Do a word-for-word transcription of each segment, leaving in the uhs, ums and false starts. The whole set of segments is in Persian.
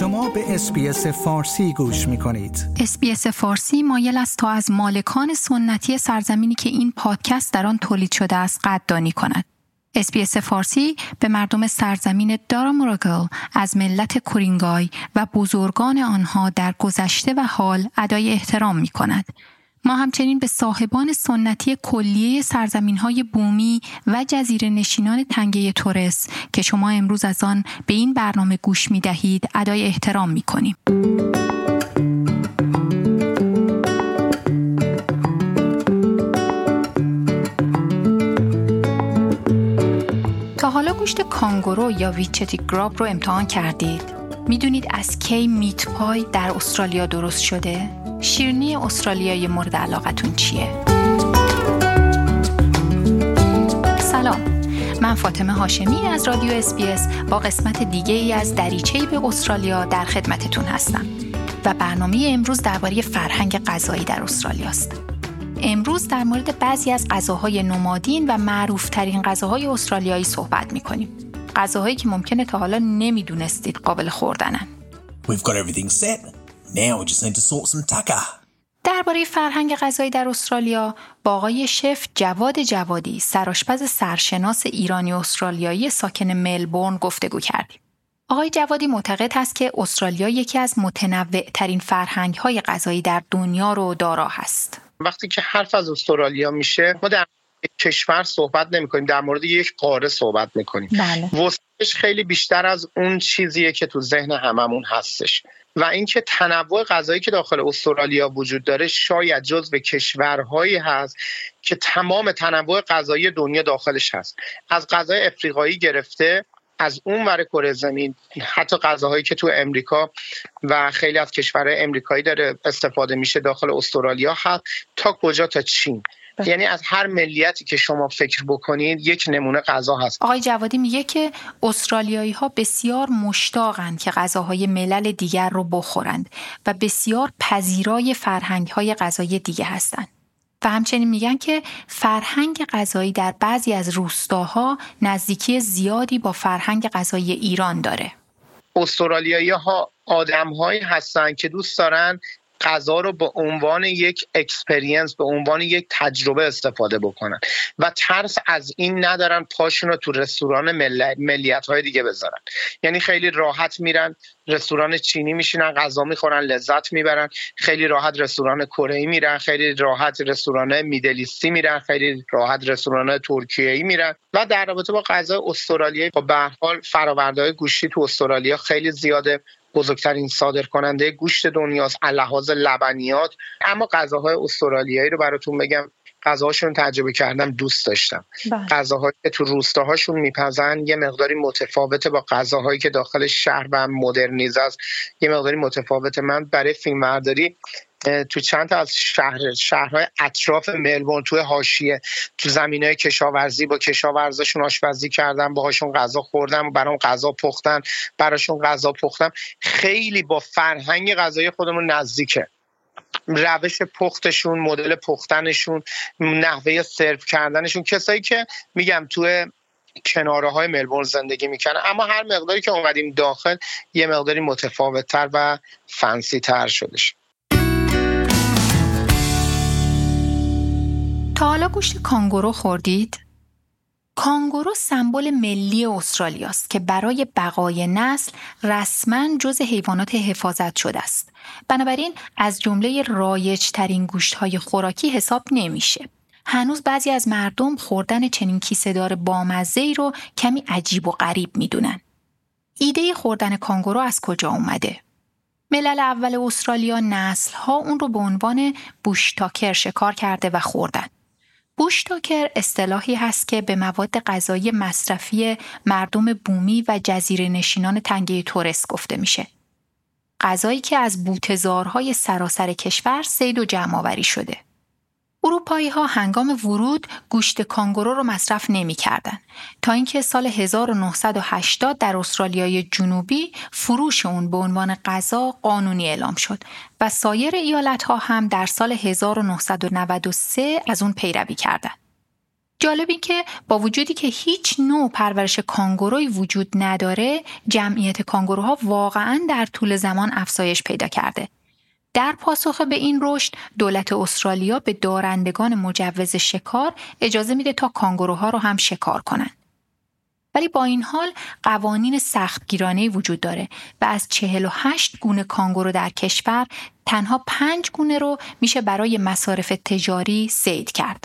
شما به اس بی اس فارسی گوش می‌کنید. اس بی اس فارسی مایل است تا از مالکان سنتی سرزمینی که این پادکست در آن تولید شده است قدردانی کند. اس بی اس فارسی به مردم سرزمین داراموراگل از ملت کورینگای و بزرگان آنها در گذشته و حال ادای احترام می‌کند. ما همچنین به صاحبان سنتی کلیه سرزمین‌های بومی و جزیره نشینان تنگه تورس که شما امروز از آن به این برنامه گوش می‌دهید، ادای احترام می‌کنیم. تا حالا گوشت کانگورو یا ویچتی گراب رو امتحان کردید؟ می‌دونید از کی میت پای در استرالیا درست شده؟ شیرینی استرالیایی مورد علاقتون چیه؟ سلام، من فاطمه هاشمی از رادیو اس بی اس با قسمت دیگه ای از دریچه‌ای به استرالیا در خدمتتون هستم و برنامه امروز درباره فرهنگ غذایی در استرالیا است. امروز در مورد بعضی از غذاهای نمادین و معروف‌ترین غذاهای استرالیایی صحبت می‌کنیم. غذاهایی که ممکنه تا حالا نمی‌دونستید قابل خوردنن. We've got everything set. Now we just need to sort some tucker. درباره فرهنگ غذایی در استرالیا با آقای شف جواد جوادی، سرآشپز سرشناس ایرانی استرالیایی ساکن ملبورن گفتگو کردیم. آقای جوادی معتقد است که استرالیا یکی از متنوع‌ترین فرهنگ‌های غذایی در دنیا رو دارا هست. وقتی که حرف از استرالیا میشه، ما در کشور صحبت نمی‌کنیم، در مورد یک قاره صحبت می‌کنیم. بله. وسعتش خیلی بیشتر از اون چیزیه که تو ذهن هممون هستش. و اینکه تنوع غذایی که داخل استرالیا وجود داره شاید جزو کشورهایی هست که تمام تنوع غذایی دنیا داخلش هست، از غذای افریقایی گرفته از اون ور کره زمین، حتی غذاهایی که تو امریکا و خیلی از کشورهای امریکایی داره استفاده میشه داخل استرالیا هست، تا کجا تا چین. یعنی از هر ملیتی که شما فکر بکنید یک نمونه غذا هست. آقای جوادی میگه که استرالیایی ها بسیار مشتاقند که غذاهای ملل دیگر رو بخورند و بسیار پذیرای فرهنگ های غذای دیگه هستند. و همچنین میگن که فرهنگ غذایی در بعضی از روستاها نزدیکی زیادی با فرهنگ غذایی ایران داره. استرالیایی ها آدم هایی هستن که دوست دارن غذا رو به عنوان یک اکسپریانس، به عنوان یک تجربه استفاده بکنن و ترس از این ندارن پاشون رو تو رستوران مل... ملیت‌های دیگه بذارن. یعنی خیلی راحت میرن رستوران چینی میشینن، غذا میخورن، لذت میبرن. خیلی راحت رستوران کره‌ای میرن، خیلی راحت رستوران میدلیستی میرن، خیلی راحت رستوران ترکیه‌ای میرن. و در رابطه با غذای استرالیایی، به هر حال فرآوردهای گوشتی تو استرالیا خیلی زیاده. بزرگترین صادرکننده گوشت دنیاست از لحاظ لبنیات. اما غذاهای استرالیایی رو براتون بگم، غذاهاشون تجربه کردم، دوست داشتم. غذاهایی که تو روستاهاشون میپزن یه مقداری متفاوته با غذاهایی که داخل شهر و مدرنیز است، یه مقداری متفاوته. من برای فیلمبرداری تو چند تا از شهر شهرهای اطراف ملبورن، تو حاشیه، تو زمینای کشاورزی، با کشاورزاشون آشپزی کردم، باهاشون غذا خوردم، برام غذا پختن، براشون غذا پختم. خیلی با فرهنگ غذایی خودمون نزدیکه. روش پختشون، مدل پختنشون، نحوه سرو کردنشون. کسایی که میگم تو کناره های ملبورن زندگی میکنن، اما هر مقداری که اومدیم داخل یه مقداری متفاوت‌تر و فنسی تر شدش. تا حالا گوشت کانگورو خوردید؟ کانگورو سمبل ملی استرالیا است که برای بقای نسل رسماً جزء حیوانات حفاظت شده است. بنابراین از جمله رایج‌ترین گوشت‌های خوراکی حساب نمیشه. هنوز بعضی از مردم خوردن چنین کیسه‌دار بامزه‌ای رو کمی عجیب و غریب میدونن. ایده خوردن کانگورو از کجا اومده؟ ملل اول استرالیا نسل‌ها اون رو به عنوان بوشتاکر شکار کرده و خوردن. بوشتاکر اصطلاحی هست که به مواد غذایی مصرفی مردم بومی و جزیره نشینان تنگه تورس گفته میشه. غذایی که از بوته‌زارهای سراسر کشور صید و جمع‌آوری شده. اروپایی‌ها هنگام ورود گوشت کانگورو رو مصرف نمی‌کردن تا اینکه سال هزار و نهصد و هشتاد در استرالیای جنوبی فروش اون به عنوان غذا قانونی اعلام شد و سایر ایالت‌ها هم در سال هزار و نهصد و نود و سه از اون پیروی کردند. جالب این که با وجودی که هیچ نوع پرورش کانگوروی وجود نداره، جمعیت کانگوروها واقعاً در طول زمان افزایش پیدا کرده. در پاسخ به این رشد، دولت استرالیا به دارندگان مجوز شکار اجازه میده تا کانگوروها رو هم شکار کنن. ولی با این حال قوانین سختگیرانه‌ای وجود داره و از چهل و هشت گونه کانگورو در کشور تنها پنج گونه رو میشه برای مصارف تجاری صید کرد.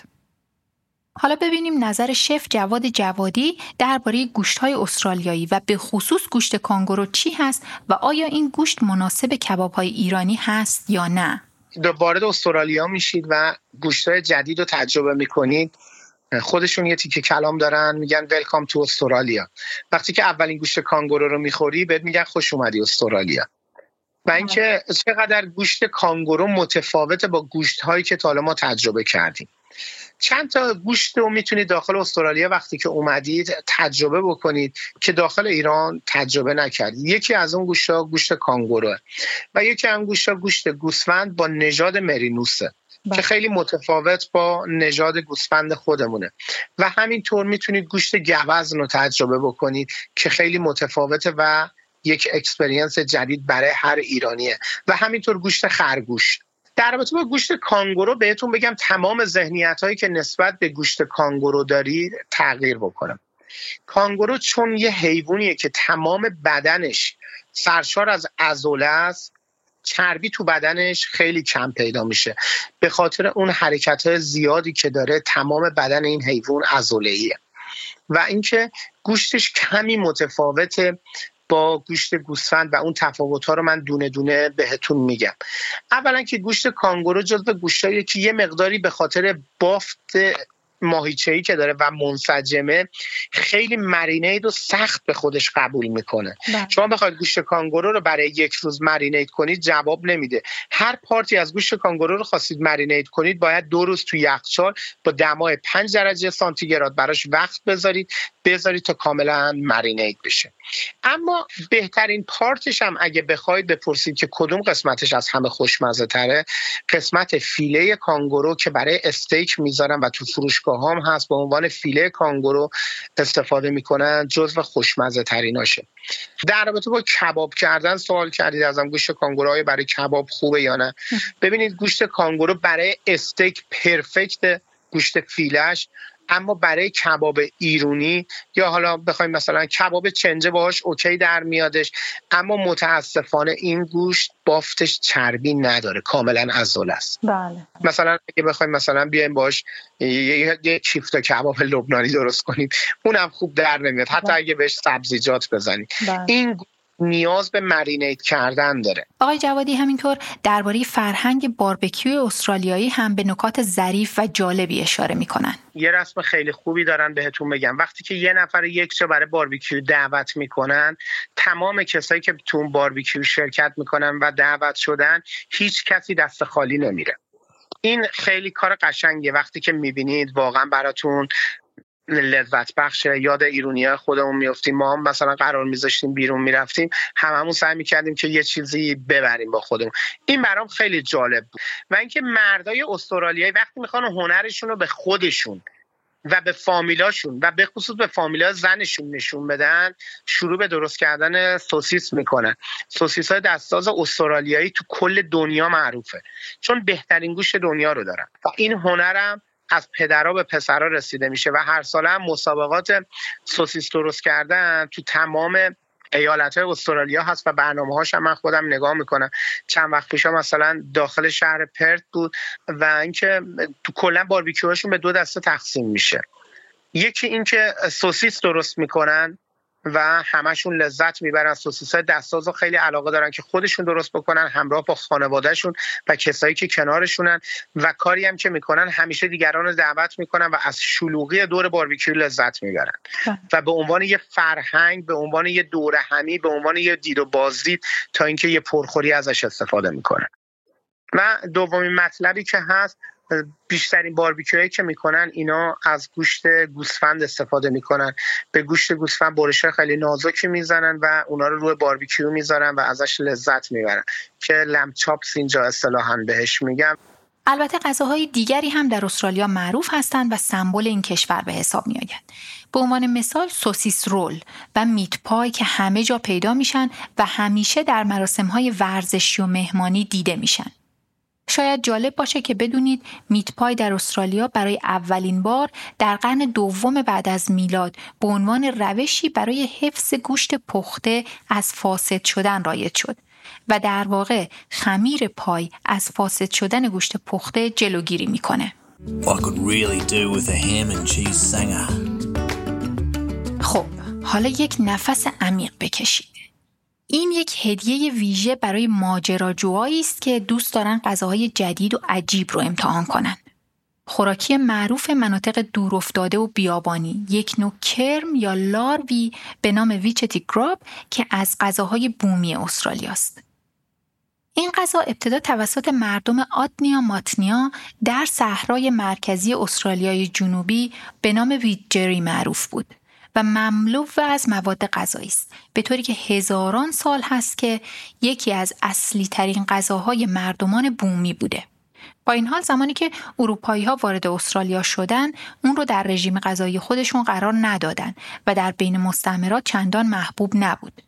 حالا ببینیم نظر شف جواد جوادی درباره گوشت‌های استرالیایی و به خصوص گوشت کانگورو چی هست و آیا این گوشت مناسب کباب‌های ایرانی هست یا نه؟ وارد استرالیا میشید و گوشت‌های جدید رو تجربه میکنید. خودشون یه تیکه کلام دارن، میگن ویلکام تو استرالیا. وقتی که اولین گوشت کانگورو رو میخوری بهت میگن خوش اومدی استرالیا. و اینکه چقدر گوشت کانگورو متفاوته با گوشت‌هایی که تا حالا ما تجربه کردیم. چند تا گوشت رو میتونید داخل استرالیا وقتی که اومدید تجربه بکنید که داخل ایران تجربه نکردید. یکی از اون گوشت‌ها گوشت کانگوروه و یکی هم گوشت‌ها گوشت گوسفند با نژاد مرینوسه با. که خیلی متفاوت با نژاد گوسفند خودمونه و همینطور میتونید گوشت گوزن رو تجربه بکنید که خیلی متفاوته و یک اکسپریانس جدید برای هر ایرانیه و همینطور گوشت خرگوش. در رابطه با گوشت کانگورو بهتون بگم تمام ذهنیت‌هایی که نسبت به گوشت کانگورو دارید تغییر بکنم. کانگورو چون یه حیوانیه که تمام بدنش سرشار از عضله است، چربی تو بدنش خیلی کم پیدا میشه. به خاطر اون حرکت‌های زیادی که داره تمام بدن این حیوان عضله‌ایه و اینکه گوشتش کمی متفاوته با گوشت گوسفند و اون تفاوت‌ها رو من دونه دونه بهتون میگم. اولا که گوشت کانگورو جزو گوشتاییه که یه مقداری به خاطر بافت ماهیچه‌ای که داره و منسجمه خیلی مرینید و سخت به خودش قبول میکنه. ده. شما بخواید گوشت کانگورو رو برای یک روز مرینید کنید جواب نمیده. هر پارتی از گوشت کانگورو رو خواستید مرینید کنید باید دو روز تو یخچال با دمای پنج درجه سانتیگراد براش وقت بذارید بذارید تا کاملا مرینید بشه. اما بهترین پارتش هم اگه بخواید بپرسید که کدوم قسمتش از همه خوشمزه تره، قسمت فیله کانگورو که برای استیک میذارن و تو فروشگاه هم هست به عنوان فیله کانگورو استفاده میکنن، جزو خوشمزه تریناشه. در رابطه با کباب کردن سوال کردید ازم گوشت کانگوروهای برای کباب خوبه یا نه. ببینید گوشت کانگورو برای استیک پرفکت، گوشت فیلهش، اما برای کباب ایرونی یا حالا بخوایم مثلا کباب چنجه باهاش اوکی در میادش، اما متاسفانه این گوشت بافتش چربی نداره، کاملا عضله است. بله. مثلا اگه بخوایم مثلا بیایم باهاش یه چیفت کباب لبنانی درست کنیم اونم خوب در نمیاد، حتی بله. اگه بهش سبزیجات بزنیم. بله. این نیاز به مرینیت کردن داره. آقای جوادی همینطور درباره فرهنگ باربیکیو استرالیایی هم به نکات ظریف و جالبی اشاره میکنن. یه رسم خیلی خوبی دارن بهتون بگم. وقتی که یه نفر یک جا برای باربیکیو دعوت میکنن، تمام کسایی که تو اون باربیکیو شرکت میکنن و دعوت شدن، هیچ کسی دست خالی نمیره. این خیلی کار قشنگه، وقتی که میبینید واقعا براتون لذت بخشه. یاد ایرونی‌ها خودمون میافتیم، ما هم مثلا قرار میذاشتیم بیرون میرفتیم هممون سعی میکردیم که یه چیزی ببریم با خودمون. این برام خیلی جالب بود. و اینکه مردای استرالیایی وقتی میخوان هنرشون رو به خودشون و به فامیلاشون و به خصوص به فامیلا زنشون نشون بدن، شروع به درست کردن سوسیس میکنن. سوسیس های دستساز استرالیایی تو کل دنیا معروفه چون بهترین گوشت دنیا رو دارن و این هنرم از پدرها به پسرها رسیده میشه و هر ساله هم مسابقات سوسیس درست کردن تو تمام ایالت‌های استرالیا هست و برنامه‌هاش هم من خودم نگاه میکنم. چند وقت پیش مثلا داخل شهر پرت بود و اینکه تو کلا باربیکیوهاشون به دو دسته تقسیم میشه. یکی اینکه سوسیس درست میکنن و همشون لذت میبرن. سوسیس‌های دستساز خیلی علاقه دارن که خودشون درست بکنن همراه با خانوادهشون و کسایی که کنارشونن و کاری هم که میکنن همیشه دیگران رو دعوت میکنن و از شلوغی دور باربیکیو لذت میبرن و به عنوان یه فرهنگ، به عنوان یه دوره همی، به عنوان یه دید و بازدید تا اینکه یه پرخوری ازش استفاده میکنن. و دومین مطلبی که هست، بیشترین باربیکیوهایی که میکنن اینا از گوشت گوسفند استفاده میکنن. به گوشت گوسفند برش‌های خیلی نازکی میزنن و اونا رو روی باربیکیو میذارن و ازش لذت میبرن که لمچاپس اینجا اصطلاحاً بهش میگم. البته غذاهای دیگری هم در استرالیا معروف هستند و سمبل این کشور به حساب می آیند. به عنوان مثال سوسیس رول و میت پای که همه جا پیدا میشن و همیشه در مراسم‌های ورزشی و مهمانی دیده میشن. شاید جالب باشه که بدونید میت پای در استرالیا برای اولین بار در قرن دوم بعد از میلاد به عنوان روشی برای حفظ گوشت پخته از فاسد شدن رایج شد و در واقع خمیر پای از فاسد شدن گوشت پخته جلوگیری میکنه. خب، حالا یک نفس عمیق بکشید. این یک هدیه ویژه برای ماجراجوهایی است که دوست دارن غذاهای جدید و عجیب رو امتحان کنن. خوراکی معروف مناطق دورافتاده و بیابانی، یک نوع کرم یا لاروی به نام ویچتی گراب که از غذاهای بومی استرالیا است. این غذا ابتدا توسط مردم آتنیا ماتنیا در صحرای مرکزی استرالیای جنوبی به نام ویتجری معروف بود و مملو از مواد غذایی است، به طوری که هزاران سال هست که یکی از اصلی ترین غذاهای مردمان بومی بوده. با این حال زمانی که اروپایی‌ها وارد استرالیا شدن، اون رو در رژیم غذایی خودشون قرار ندادن و در بین مستعمرات چندان محبوب نبود.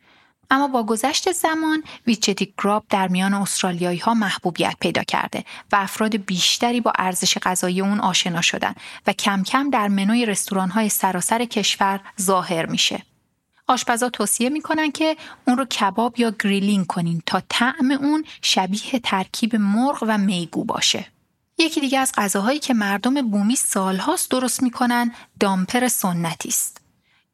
اما با گذشت زمان، ویچتی گراب در میان استرالیایی‌ها محبوبیت پیدا کرده و افراد بیشتری با ارزش غذایی اون آشنا شدن و کم کم در منوی رستوران‌های سراسر کشور ظاهر میشه. آشپزا توصیه میکنن که اون رو کباب یا گریلینگ کنین تا طعم اون شبیه ترکیب مرغ و میگو باشه. یکی دیگه از غذاهایی که مردم بومی سالهاست درست میکنن دامپر سنتی است.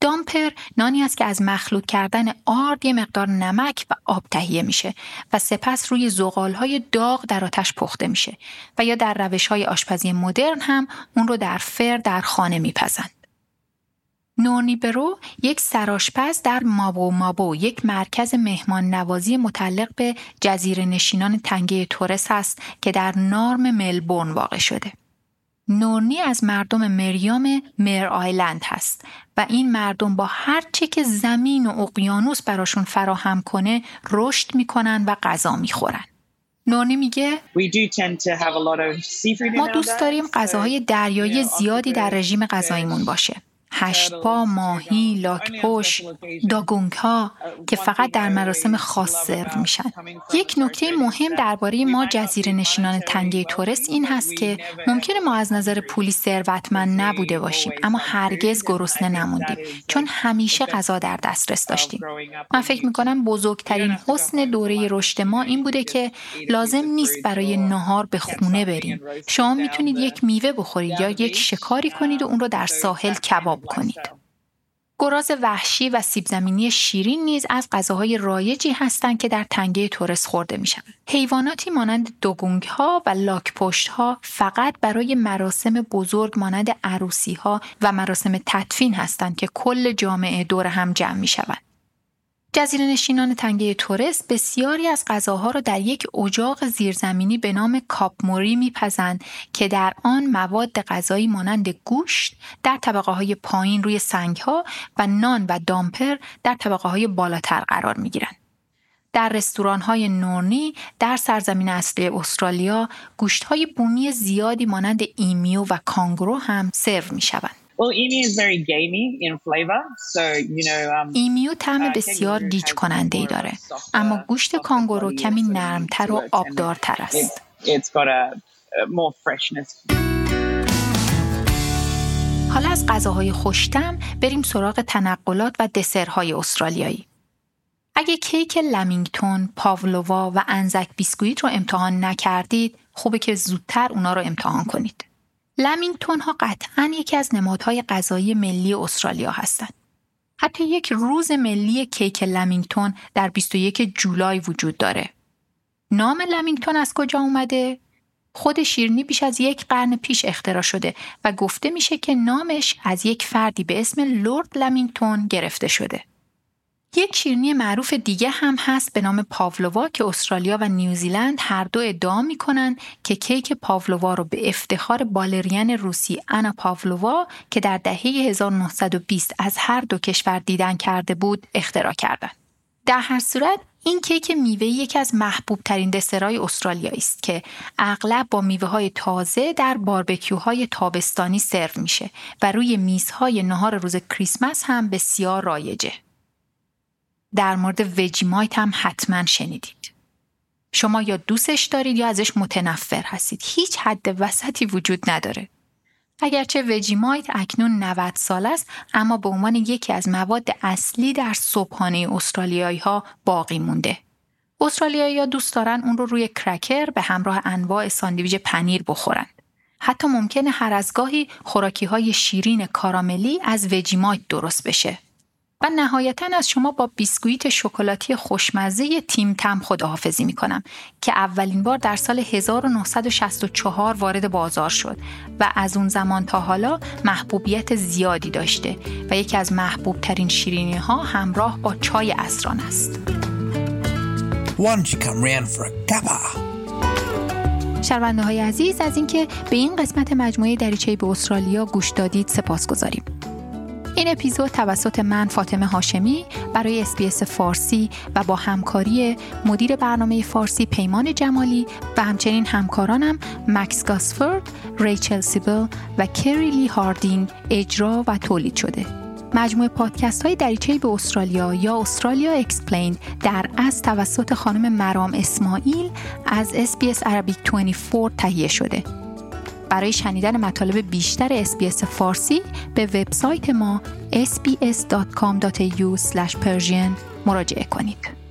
دامپر نانی است که از مخلوط کردن آرد، یه مقدار نمک و آب تهیه میشه و سپس روی زغال‌های داغ در آتش پخته میشه و یا در روش‌های آشپزی مدرن هم اون رو در فر در خانه میپزن. نورنی برو یک سرآشپز در مابو مابو، یک مرکز مهمان نوازی متعلق به جزیره نشینان تنگه تورس است که در نارم ملبورن واقع شده. نورنی از مردم مریام میر آیلند هست و این مردم با هر چه که زمین و اقیانوس براشون فراهم کنه رشد میکنن و غذا میخورن. نورنی میگه ما دوست داریم غذاهای دریایی زیادی در رژیم غذاییمون باشه. هشت‌پا، ماهی، لاک‌پوش، داگونگ‌ها که فقط در مراسم خاص سرو میشن. یک نکته مهم درباره ما جزیره نشینان تنگه تورس این هست که ممکنه ما از نظر پولی ثروتمند نبوده باشیم، اما هرگز گرسنه نموندیم چون همیشه غذا در دسترس داشتیم. من فکر می‌کنم بزرگترین حسن دوره رشد ما این بوده که لازم نیست برای نهار به خونه بریم. شما میتونید یک میوه بخورید یا یک شکاری کنید و اون رو در ساحل کباب کنید. گراز وحشی و سیب زمینی شیرین نیز از غذاهای رایجی هستند که در تنگه تورس خورده میشن. حیواناتی مانند دوگونگ ها و لاک پشت ها فقط برای مراسم بزرگ مانند عروسی ها و مراسم تدفین هستند که کل جامعه دور هم جمع میشوند. جزیره نشینان تنگه تورس بسیاری از غذاها را در یک اجاق زیرزمینی به نام کاپموری میپزند که در آن مواد غذایی مانند گوشت در طبقه های پایین روی سنگ ها و نان و دامپر در طبقه های بالاتر قرار می گیرند. در رستوران های نورنی در سرزمین اصلی استرالیا گوشت های بومی زیادی مانند ایمیو و کانگرو هم سرو می شوند. ایمیو طعم بسیار گیج کننده ای داره، اما گوشت کانگورو کمی نرمتر و آبدارتر است. حالا از غذاهای خوشتم بریم سراغ تنقلات و دسرهای استرالیایی. اگه کیک لمینگتون، پاولووا و انزک بیسکویت رو امتحان نکردید، خوبه که زودتر اونا رو امتحان کنید. لمینگتون ها قطعاً یکی از نمادهای غذایی ملی استرالیا هستند. حتی یک روز ملی کیک لمینگتون در بیست و یکم جولای وجود داره. نام لمینگتون از کجا اومده؟ خود شیرینی بیش از یک قرن پیش اختراع شده و گفته میشه که نامش از یک فردی به اسم لورد لمینگتون گرفته شده. یک شیرینی معروف دیگه هم هست به نام پاولوا که استرالیا و نیوزیلند هر دو ادعا میکنن که کیک پاولوا رو به افتخار بالرین روسی آنا پاولوا که در دهه هزار و نهصد و بیست از هر دو کشور دیدن کرده بود اختراع کردند. در هر صورت این کیک میوه یکی از محبوب ترین دسرهای استرالیایی است که اغلب با میوه‌های تازه در باربکیوهای تابستانی سرو میشه و روی میزهای نهار روز کریسمس هم بسیار رایجه. در مورد ویجیمایت هم حتما شنیدید. شما یا دوستش دارید یا ازش متنفر هستید. هیچ حد وسطی وجود نداره. اگرچه ویجیمایت اکنون نود سال است، اما به عنوان یکی از مواد اصلی در صبحانه استرالیایی ها باقی مونده. استرالیایی ها دوست دارن اون رو روی کرکر به همراه انواع ساندویچ پنیر بخورن. حتی ممکنه هر از گاهی خوراکی های شیرین کاراملی از ویجیمایت درست بشه. و نهایتاً از شما با بیسکویت شکلاتی خوشمزه تیم تم خداحافظی می‌کنم که اولین بار در سال هزار و نهصد و شصت و چهار وارد بازار شد و از اون زمان تا حالا محبوبیت زیادی داشته و یکی از محبوب‌ترین شیرینی‌ها همراه با چای عصران است. شنونده‌های عزیز، از اینکه به این قسمت مجموعه دریچه به استرالیا گوش دادید سپاسگزاریم. این اپیزود توسط من فاطمه هاشمی برای اس بی اس فارسی و با همکاری مدیر برنامه فارسی پیمان جمالی و همچنین همکارانم مکس گاسفورد، ریچل سیبل و کری لی هاردین اجرا و تولید شده. مجموعه پادکست های دریچه به استرالیا یا استرالیا اکسپلیند در از توسط خانم مرام اسماعیل از اس بی اس عربی بیست و چهار تهیه شده. برای شنیدن مطالب بیشتر اس بی اس فارسی به وبسایت ما اس بی اس دات کام دات ای یو اسلش پرژن مراجعه کنید.